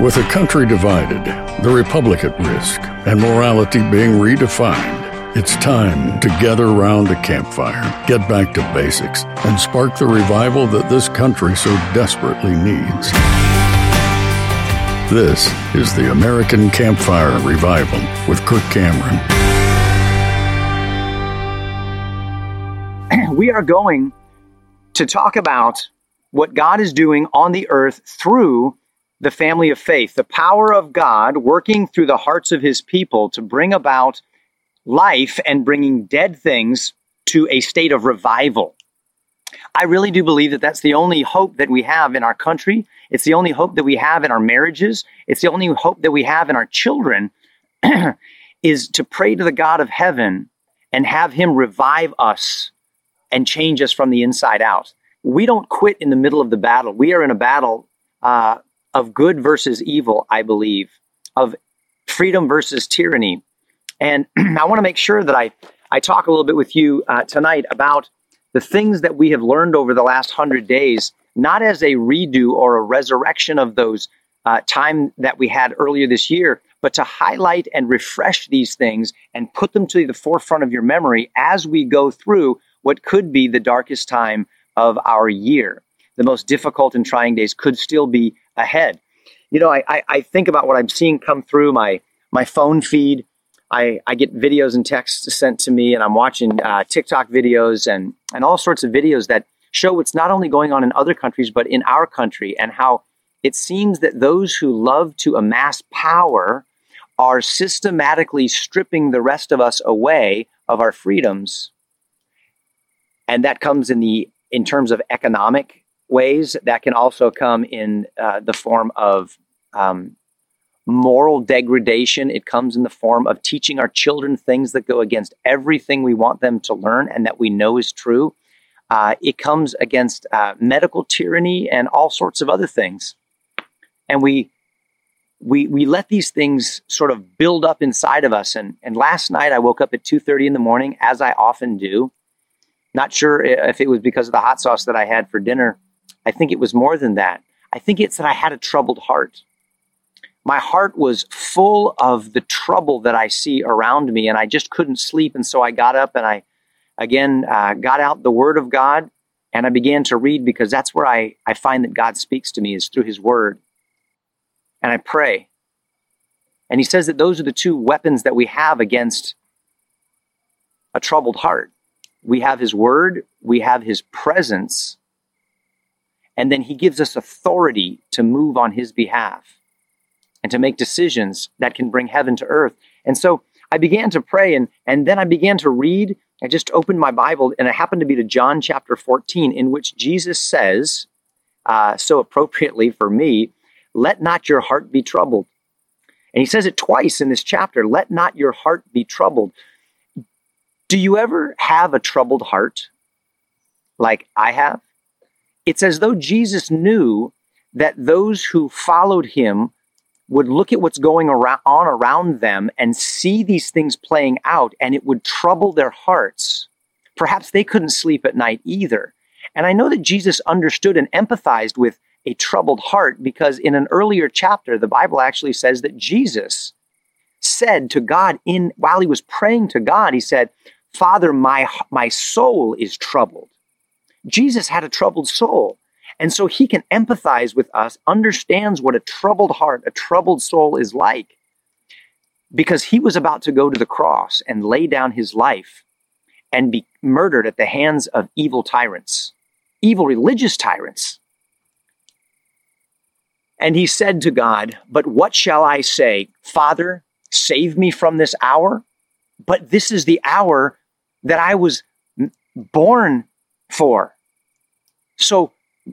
With a country divided, the republic at risk, and morality being redefined, it's time to gather around the campfire, get back to basics, and spark the revival that this country so desperately needs. This is the American Campfire Revival with Kirk Cameron. We are going to talk about what God is doing on the earth through the family of faith, the power of God working through the hearts of his people to bring about life and bringing dead things to a state of revival. I really do believe that that's the only hope that we have in our country. It's the only hope that we have in our marriages. It's the only hope that we have in our children is to pray to the God of heaven and have him revive us and change us from the inside out. We don't quit in the middle of the battle. We are in a battle of good versus evil, I believe, of freedom versus tyranny. And I want to make sure that I talk a little bit with you tonight about the things that we have learned over the last 100 days, not as a redo or a resurrection of those time that we had earlier this year, but to highlight and refresh these things and put them to the forefront of your memory as we go through what could be the darkest time of our year. The most difficult and trying days could still be ahead. You know, I think about what I'm seeing come through my phone feed. I get videos and texts sent to me, and I'm watching TikTok videos and all sorts of videos that show what's not only going on in other countries, but in our country, and how it seems that those who love to amass power are systematically stripping the rest of us away of our freedoms. And that comes in terms of economic ways. That can also come in the form of moral degradation. It comes in the form of teaching our children things that go against everything we want them to learn and that we know is true. It comes against medical tyranny and all sorts of other things. And we let these things sort of build up inside of us. And last night I woke up at 2:30 in the morning, as I often do. Not sure if it was because of the hot sauce that I had for dinner. I think it was more than that. I think it's that I had a troubled heart. My heart was full of the trouble that I see around me, and I just couldn't sleep. And so I got up and I, again, got out the Word of God, and I began to read, because that's where I find that God speaks to me, is through his Word. And I pray. And he says that those are the two weapons that we have against a troubled heart. We have his Word, we have his presence, and then he gives us authority to move on his behalf and to make decisions that can bring heaven to earth. And so I began to pray, and then I began to read. I just opened my Bible, and it happened to be to John chapter 14, in which Jesus says, so appropriately for me, "Let not your heart be troubled." And he says it twice in this chapter, "Let not your heart be troubled." Do you ever have a troubled heart like I have? It's as though Jesus knew that those who followed him would look at what's going on around them and see these things playing out, and it would trouble their hearts. Perhaps they couldn't sleep at night either. And I know that Jesus understood and empathized with a troubled heart, because in an earlier chapter, the Bible actually says that Jesus said to God, while he was praying to God, he said, "Father, my soul is troubled." Jesus had a troubled soul. And so he can empathize with us, understands what a troubled heart, a troubled soul is like, because he was about to go to the cross and lay down his life and be murdered at the hands of evil tyrants, evil religious tyrants. And he said to God, "But what shall I say? Father, save me from this hour? But this is the hour that I was born for. So,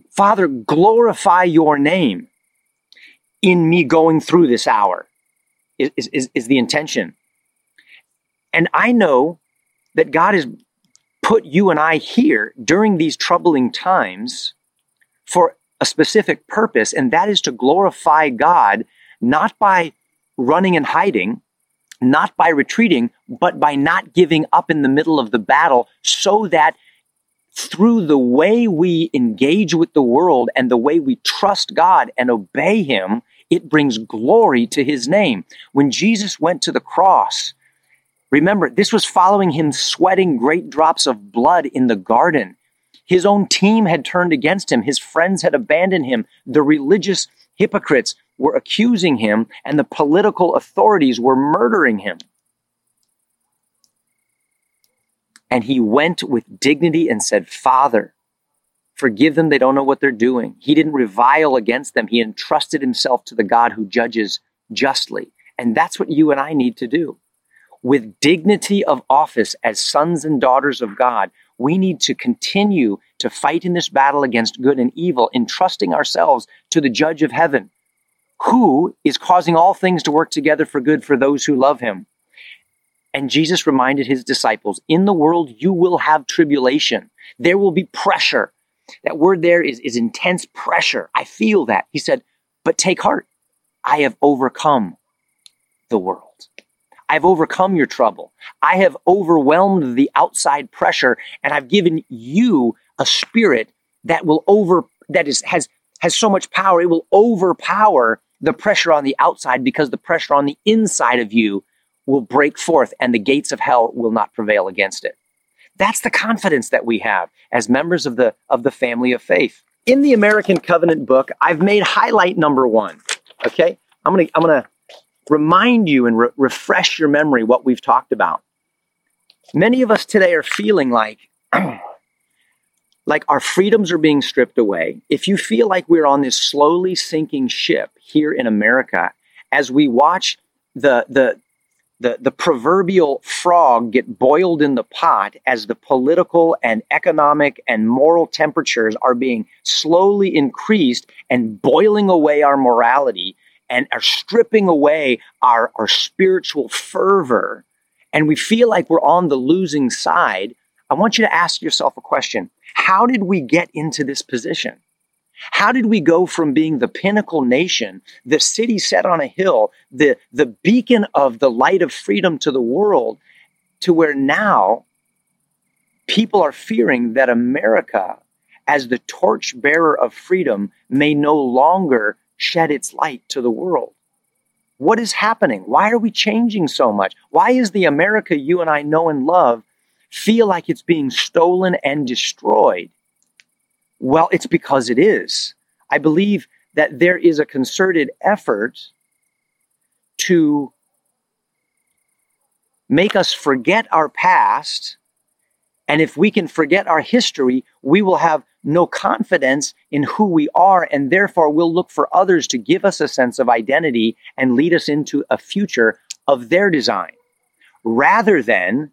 Father, glorify your name in me going through this hour," is the intention. And I know that God has put you and I here during these troubling times for a specific purpose, and that is to glorify God, not by running and hiding, not by retreating, but by not giving up in the middle of the battle, so that through the way we engage with the world and the way we trust God and obey him, it brings glory to his name. When Jesus went to the cross, remember, this was following him sweating great drops of blood in the garden. His own team had turned against him. His friends had abandoned him. The religious hypocrites were accusing him, and the political authorities were murdering him. And he went with dignity and said, "Father, forgive them. They don't know what they're doing." He didn't revile against them. He entrusted himself to the God who judges justly. And that's what you and I need to do. With dignity of office as sons and daughters of God, we need to continue to fight in this battle against good and evil, entrusting ourselves to the Judge of heaven, who is causing all things to work together for good for those who love him. And Jesus reminded his disciples, in the world, you will have tribulation. There will be pressure. That word there is intense pressure. I feel that. He said, but take heart. I have overcome the world. I've overcome your trouble. I have overwhelmed the outside pressure, and I've given you a spirit that will has so much power. It will overpower the pressure on the outside, because the pressure on the inside of you will break forth, and the gates of hell will not prevail against it. That's the confidence that we have as members of the family of faith. In the American Covenant book, I've made highlight number 1. Okay, I'm gonna remind you and refresh your memory what we've talked about. Many of us today are feeling like our freedoms are being stripped away. If you feel like we're on this slowly sinking ship here in America, as we watch the proverbial frog get boiled in the pot as the political and economic and moral temperatures are being slowly increased and boiling away our morality and are stripping away our spiritual fervor, and we feel like we're on the losing side, I want you to ask yourself a question. How did we get into this position? How did we go from being the pinnacle nation, the city set on a hill, the beacon of the light of freedom to the world, to where now people are fearing that America, as the torch bearer of freedom, may no longer shed its light to the world? What is happening? Why are we changing so much? Why is the America you and I know and love feel like it's being stolen and destroyed? Well, it's because it is. I believe that there is a concerted effort to make us forget our past. And if we can forget our history, we will have no confidence in who we are, and therefore we'll look for others to give us a sense of identity and lead us into a future of their design, rather than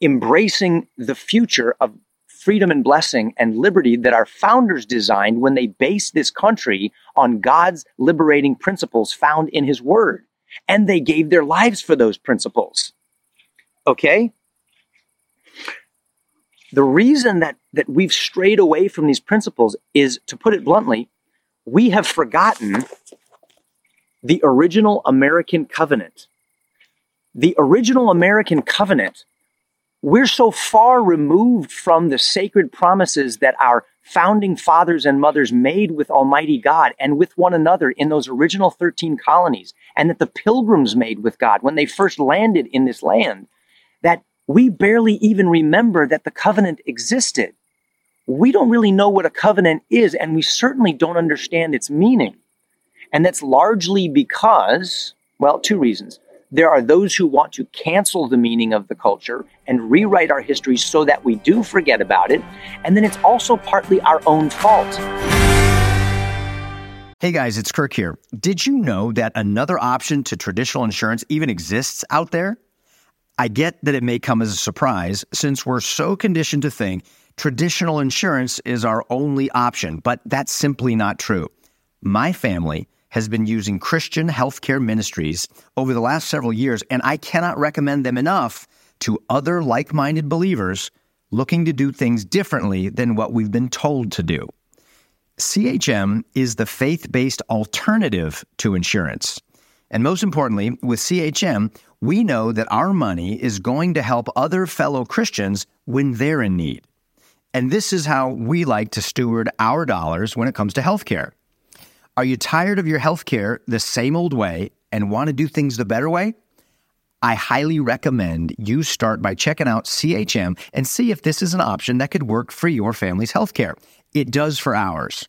embracing the future of freedom and blessing and liberty that our founders designed when they based this country on God's liberating principles found in his word. And they gave their lives for those principles. Okay? The reason that we've strayed away from these principles is, to put it bluntly, we have forgotten the original American covenant. The original American covenant. We're so far removed from the sacred promises that our founding fathers and mothers made with Almighty God and with one another in those original 13 colonies, and that the pilgrims made with God when they first landed in this land, that we barely even remember that the covenant existed. We don't really know what a covenant is, and we certainly don't understand its meaning. And that's largely because, well, 2 reasons. There are those who want to cancel the meaning of the culture and rewrite our history so that we do forget about it. And then it's also partly our own fault. Hey guys, it's Kirk here. Did you know that another option to traditional insurance even exists out there? I get that it may come as a surprise, since we're so conditioned to think traditional insurance is our only option, but that's simply not true. My family has been using Christian Healthcare Ministries over the last several years, and I cannot recommend them enough to other like-minded believers looking to do things differently than what we've been told to do. CHM is the faith-based alternative to insurance. And most importantly, with CHM, we know that our money is going to help other fellow Christians when they're in need. And this is how we like to steward our dollars when it comes to healthcare. Are you tired of your healthcare the same old way and want to do things the better way? I highly recommend you start by checking out CHM and see if this is an option that could work for your family's healthcare. It does for ours.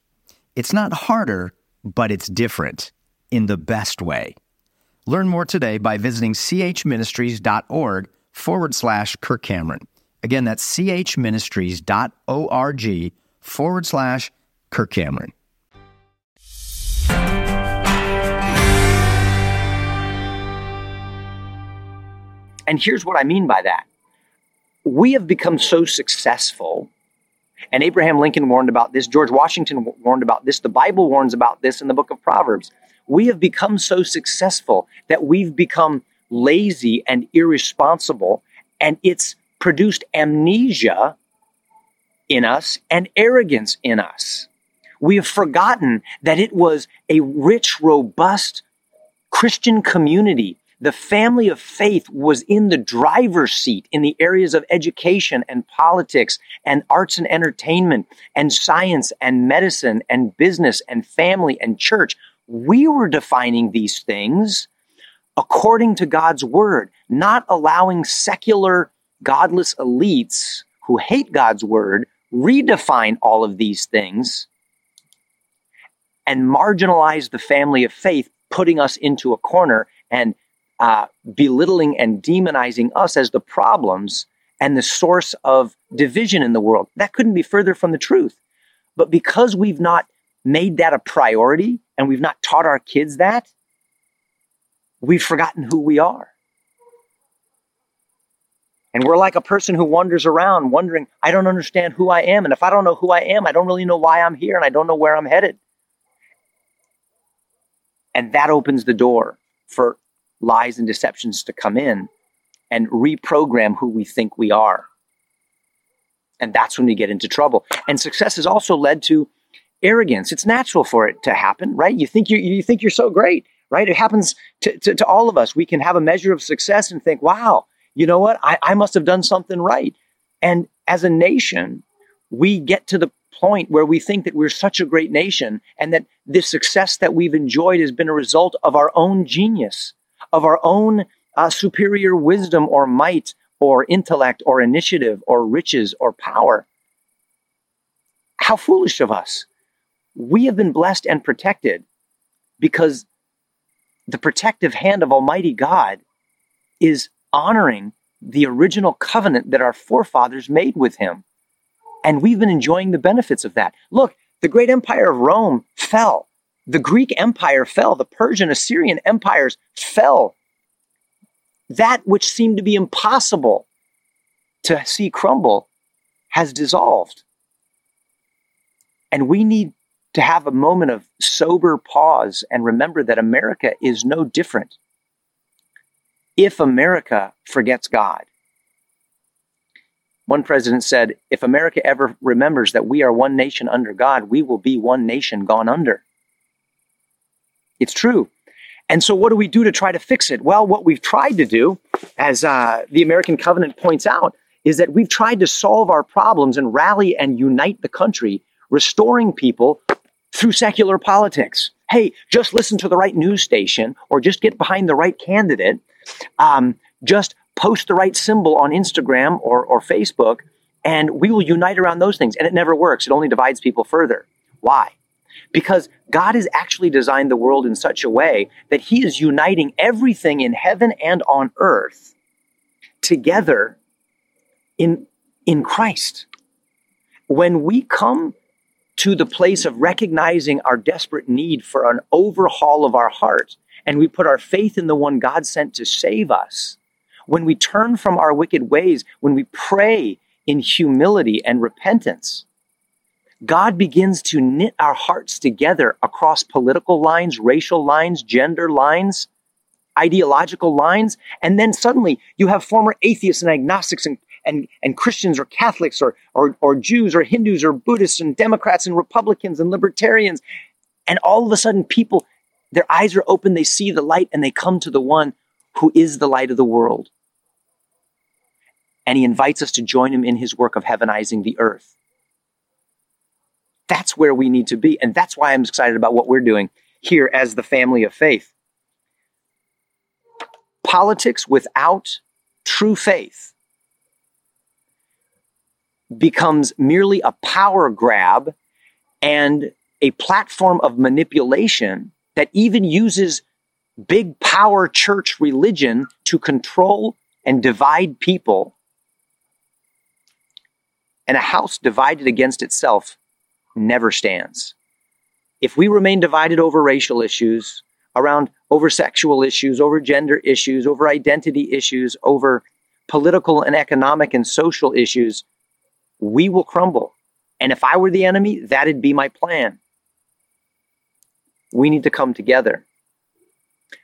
It's not harder, but it's different in the best way. Learn more today by visiting chministries.org/Kirk Cameron. Again, that's chministries.org/Kirk Cameron. And here's what I mean by that. We have become so successful, and Abraham Lincoln warned about this, George Washington warned about this, the Bible warns about this in the book of Proverbs. We have become so successful that we've become lazy and irresponsible, and it's produced amnesia in us and arrogance in us. We have forgotten that it was a rich, robust Christian community. The family of faith was in the driver's seat in the areas of education and politics and arts and entertainment and science and medicine and business and family and church. We were defining these things according to God's word, not allowing secular, godless elites who hate God's word redefine all of these things and marginalize the family of faith, putting us into a corner and belittling and demonizing us as the problems and the source of division in the world. That couldn't be further from the truth. But because we've not made that a priority and we've not taught our kids that, we've forgotten who we are. And we're like a person who wanders around wondering, I don't understand who I am. And if I don't know who I am, I don't really know why I'm here and I don't know where I'm headed. And that opens the door for lies and deceptions to come in and reprogram who we think we are. And that's when we get into trouble. And success has also led to arrogance. It's natural for it to happen, right? You think you're so great, right? It happens to all of us. We can have a measure of success and think, wow, you know what? I must have done something right. And as a nation, we get to the point where we think that we're such a great nation and that the success that we've enjoyed has been a result of our own genius, of our own superior wisdom or might or intellect or initiative or riches or power. How foolish of us. We have been blessed and protected because the protective hand of Almighty God is honoring the original covenant that our forefathers made with him. And we've been enjoying the benefits of that. Look, the great empire of Rome fell. The Greek Empire fell. The Persian, Assyrian empires fell. That which seemed to be impossible to see crumble has dissolved. And we need to have a moment of sober pause and remember that America is no different. If America forgets God, one president said, if America ever remembers that we are one nation under God, we will be one nation gone under. It's true. And so what do we do to try to fix it? Well, what we've tried to do, as the American Covenant points out, is that we've tried to solve our problems and rally and unite the country, restoring people through secular politics. Hey, just listen to the right news station or just get behind the right candidate. Just post the right symbol on Instagram or Facebook, and we will unite around those things. And it never works. It only divides people further. Why? Because God has actually designed the world in such a way that he is uniting everything in heaven and on earth together in Christ. When we come to the place of recognizing our desperate need for an overhaul of our heart, and we put our faith in the one God sent to save us, when we turn from our wicked ways, when we pray in humility and repentance, God begins to knit our hearts together across political lines, racial lines, gender lines, ideological lines. And then suddenly you have former atheists and agnostics and Christians or Catholics or Jews or Hindus or Buddhists and Democrats and Republicans and libertarians. And all of a sudden people, their eyes are open, they see the light, and they come to the one who is the light of the world. And he invites us to join him in his work of heavenizing the earth. That's where we need to be. And that's why I'm excited about what we're doing here as the family of faith. Politics without true faith becomes merely a power grab and a platform of manipulation that even uses big power church religion to control and divide people. And a house divided against itself never stands. If we remain divided over racial issues, over sexual issues, over gender issues, over identity issues, over political and economic and social issues, we will crumble. And if I were the enemy, that'd be my plan. We need to come together.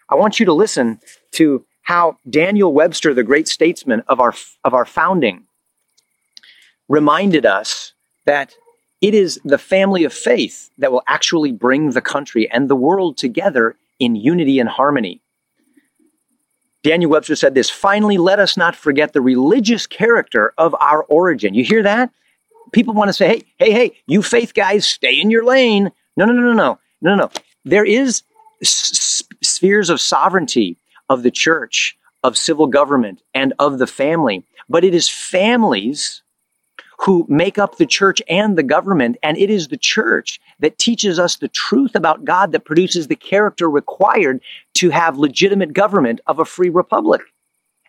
I want you to listen to how Daniel Webster, the great statesman of our founding, reminded us that it is the family of faith that will actually bring the country and the world together in unity and harmony. Daniel Webster said this, "Finally, let us not forget the religious character of our origin." You hear that? People want to say, hey, you faith guys, stay in your lane. No. There is spheres of sovereignty of the church, of civil government, and of the family. But it is families who make up the church and the government, and it is the church that teaches us the truth about God that produces the character required to have legitimate government of a free republic.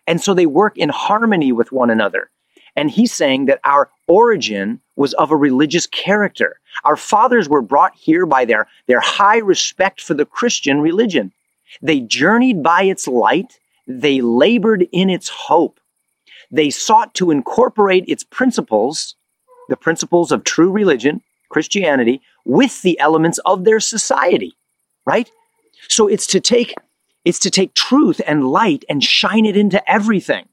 And so they work in harmony with one another. And he's saying that our origin was of a religious character. Our fathers were brought here by their high respect for the Christian religion. They journeyed by its light. They labored in its hope. They sought to incorporate its principles, the principles of true religion, Christianity, with the elements of their society, right? So it's to take truth and light and shine it into everything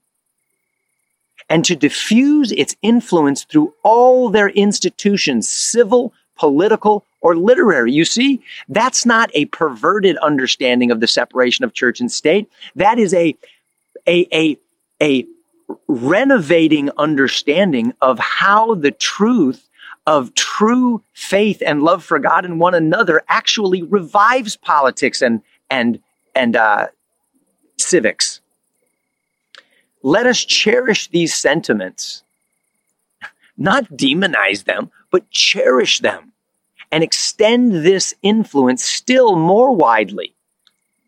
and to diffuse its influence through all their institutions, civil, political, or literary. You see, that's not a perverted understanding of the separation of church and state. That is a renovating understanding of how the truth of true faith and love for God and one another actually revives politics and civics. Let us cherish these sentiments, not demonize them, but cherish them and extend this influence still more widely.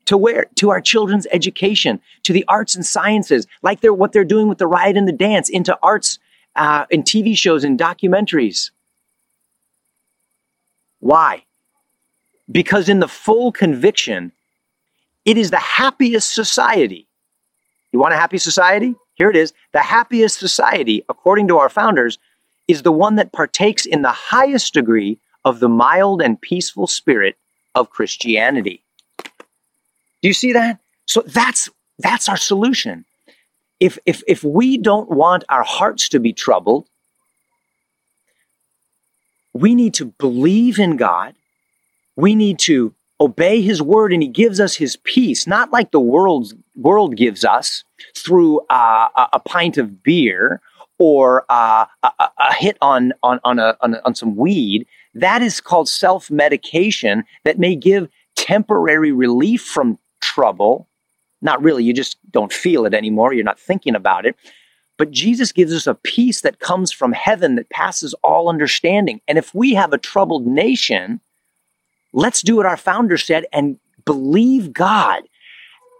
To where? To our children's education, to the arts and sciences, like what they're doing with the riot and the dance, into arts and TV shows and documentaries. Why? Because in the full conviction, it is the happiest society. You want a happy society? Here it is. The happiest society, according to our founders, is the one that partakes in the highest degree of the mild and peaceful spirit of Christianity. Do you see that? So that's our solution. If we don't want our hearts to be troubled, we need to believe in God. We need to obey his word, and he gives us his peace, not like the world gives us through a pint of beer or a hit on some weed. That is called self-medication that may give temporary relief from trouble. Not really, you just don't feel it anymore. You're not thinking about it. But Jesus gives us a peace that comes from heaven that passes all understanding. And if we have a troubled nation, let's do what our founder said and believe God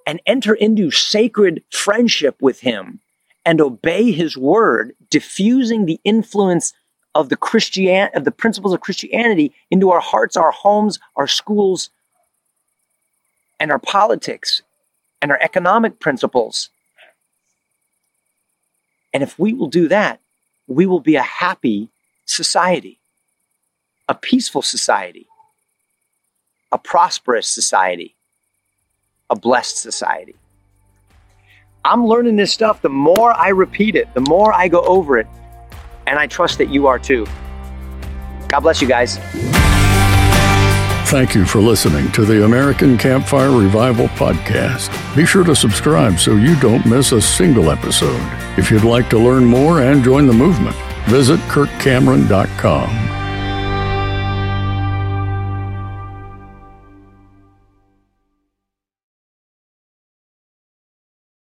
and enter into sacred friendship with him and obey his word, diffusing the influence of the principles of Christianity into our hearts, our homes, our schools, and our politics, and our economic principles. And if we will do that, we will be a happy society, a peaceful society, a prosperous society, a blessed society. I'm learning this stuff. The more I repeat it, the more I go over it, and I trust that you are too. God bless you guys. Thank you for listening to the American Campfire Revival podcast. Be sure to subscribe so you don't miss a single episode. If you'd like to learn more and join the movement, visit KirkCameron.com.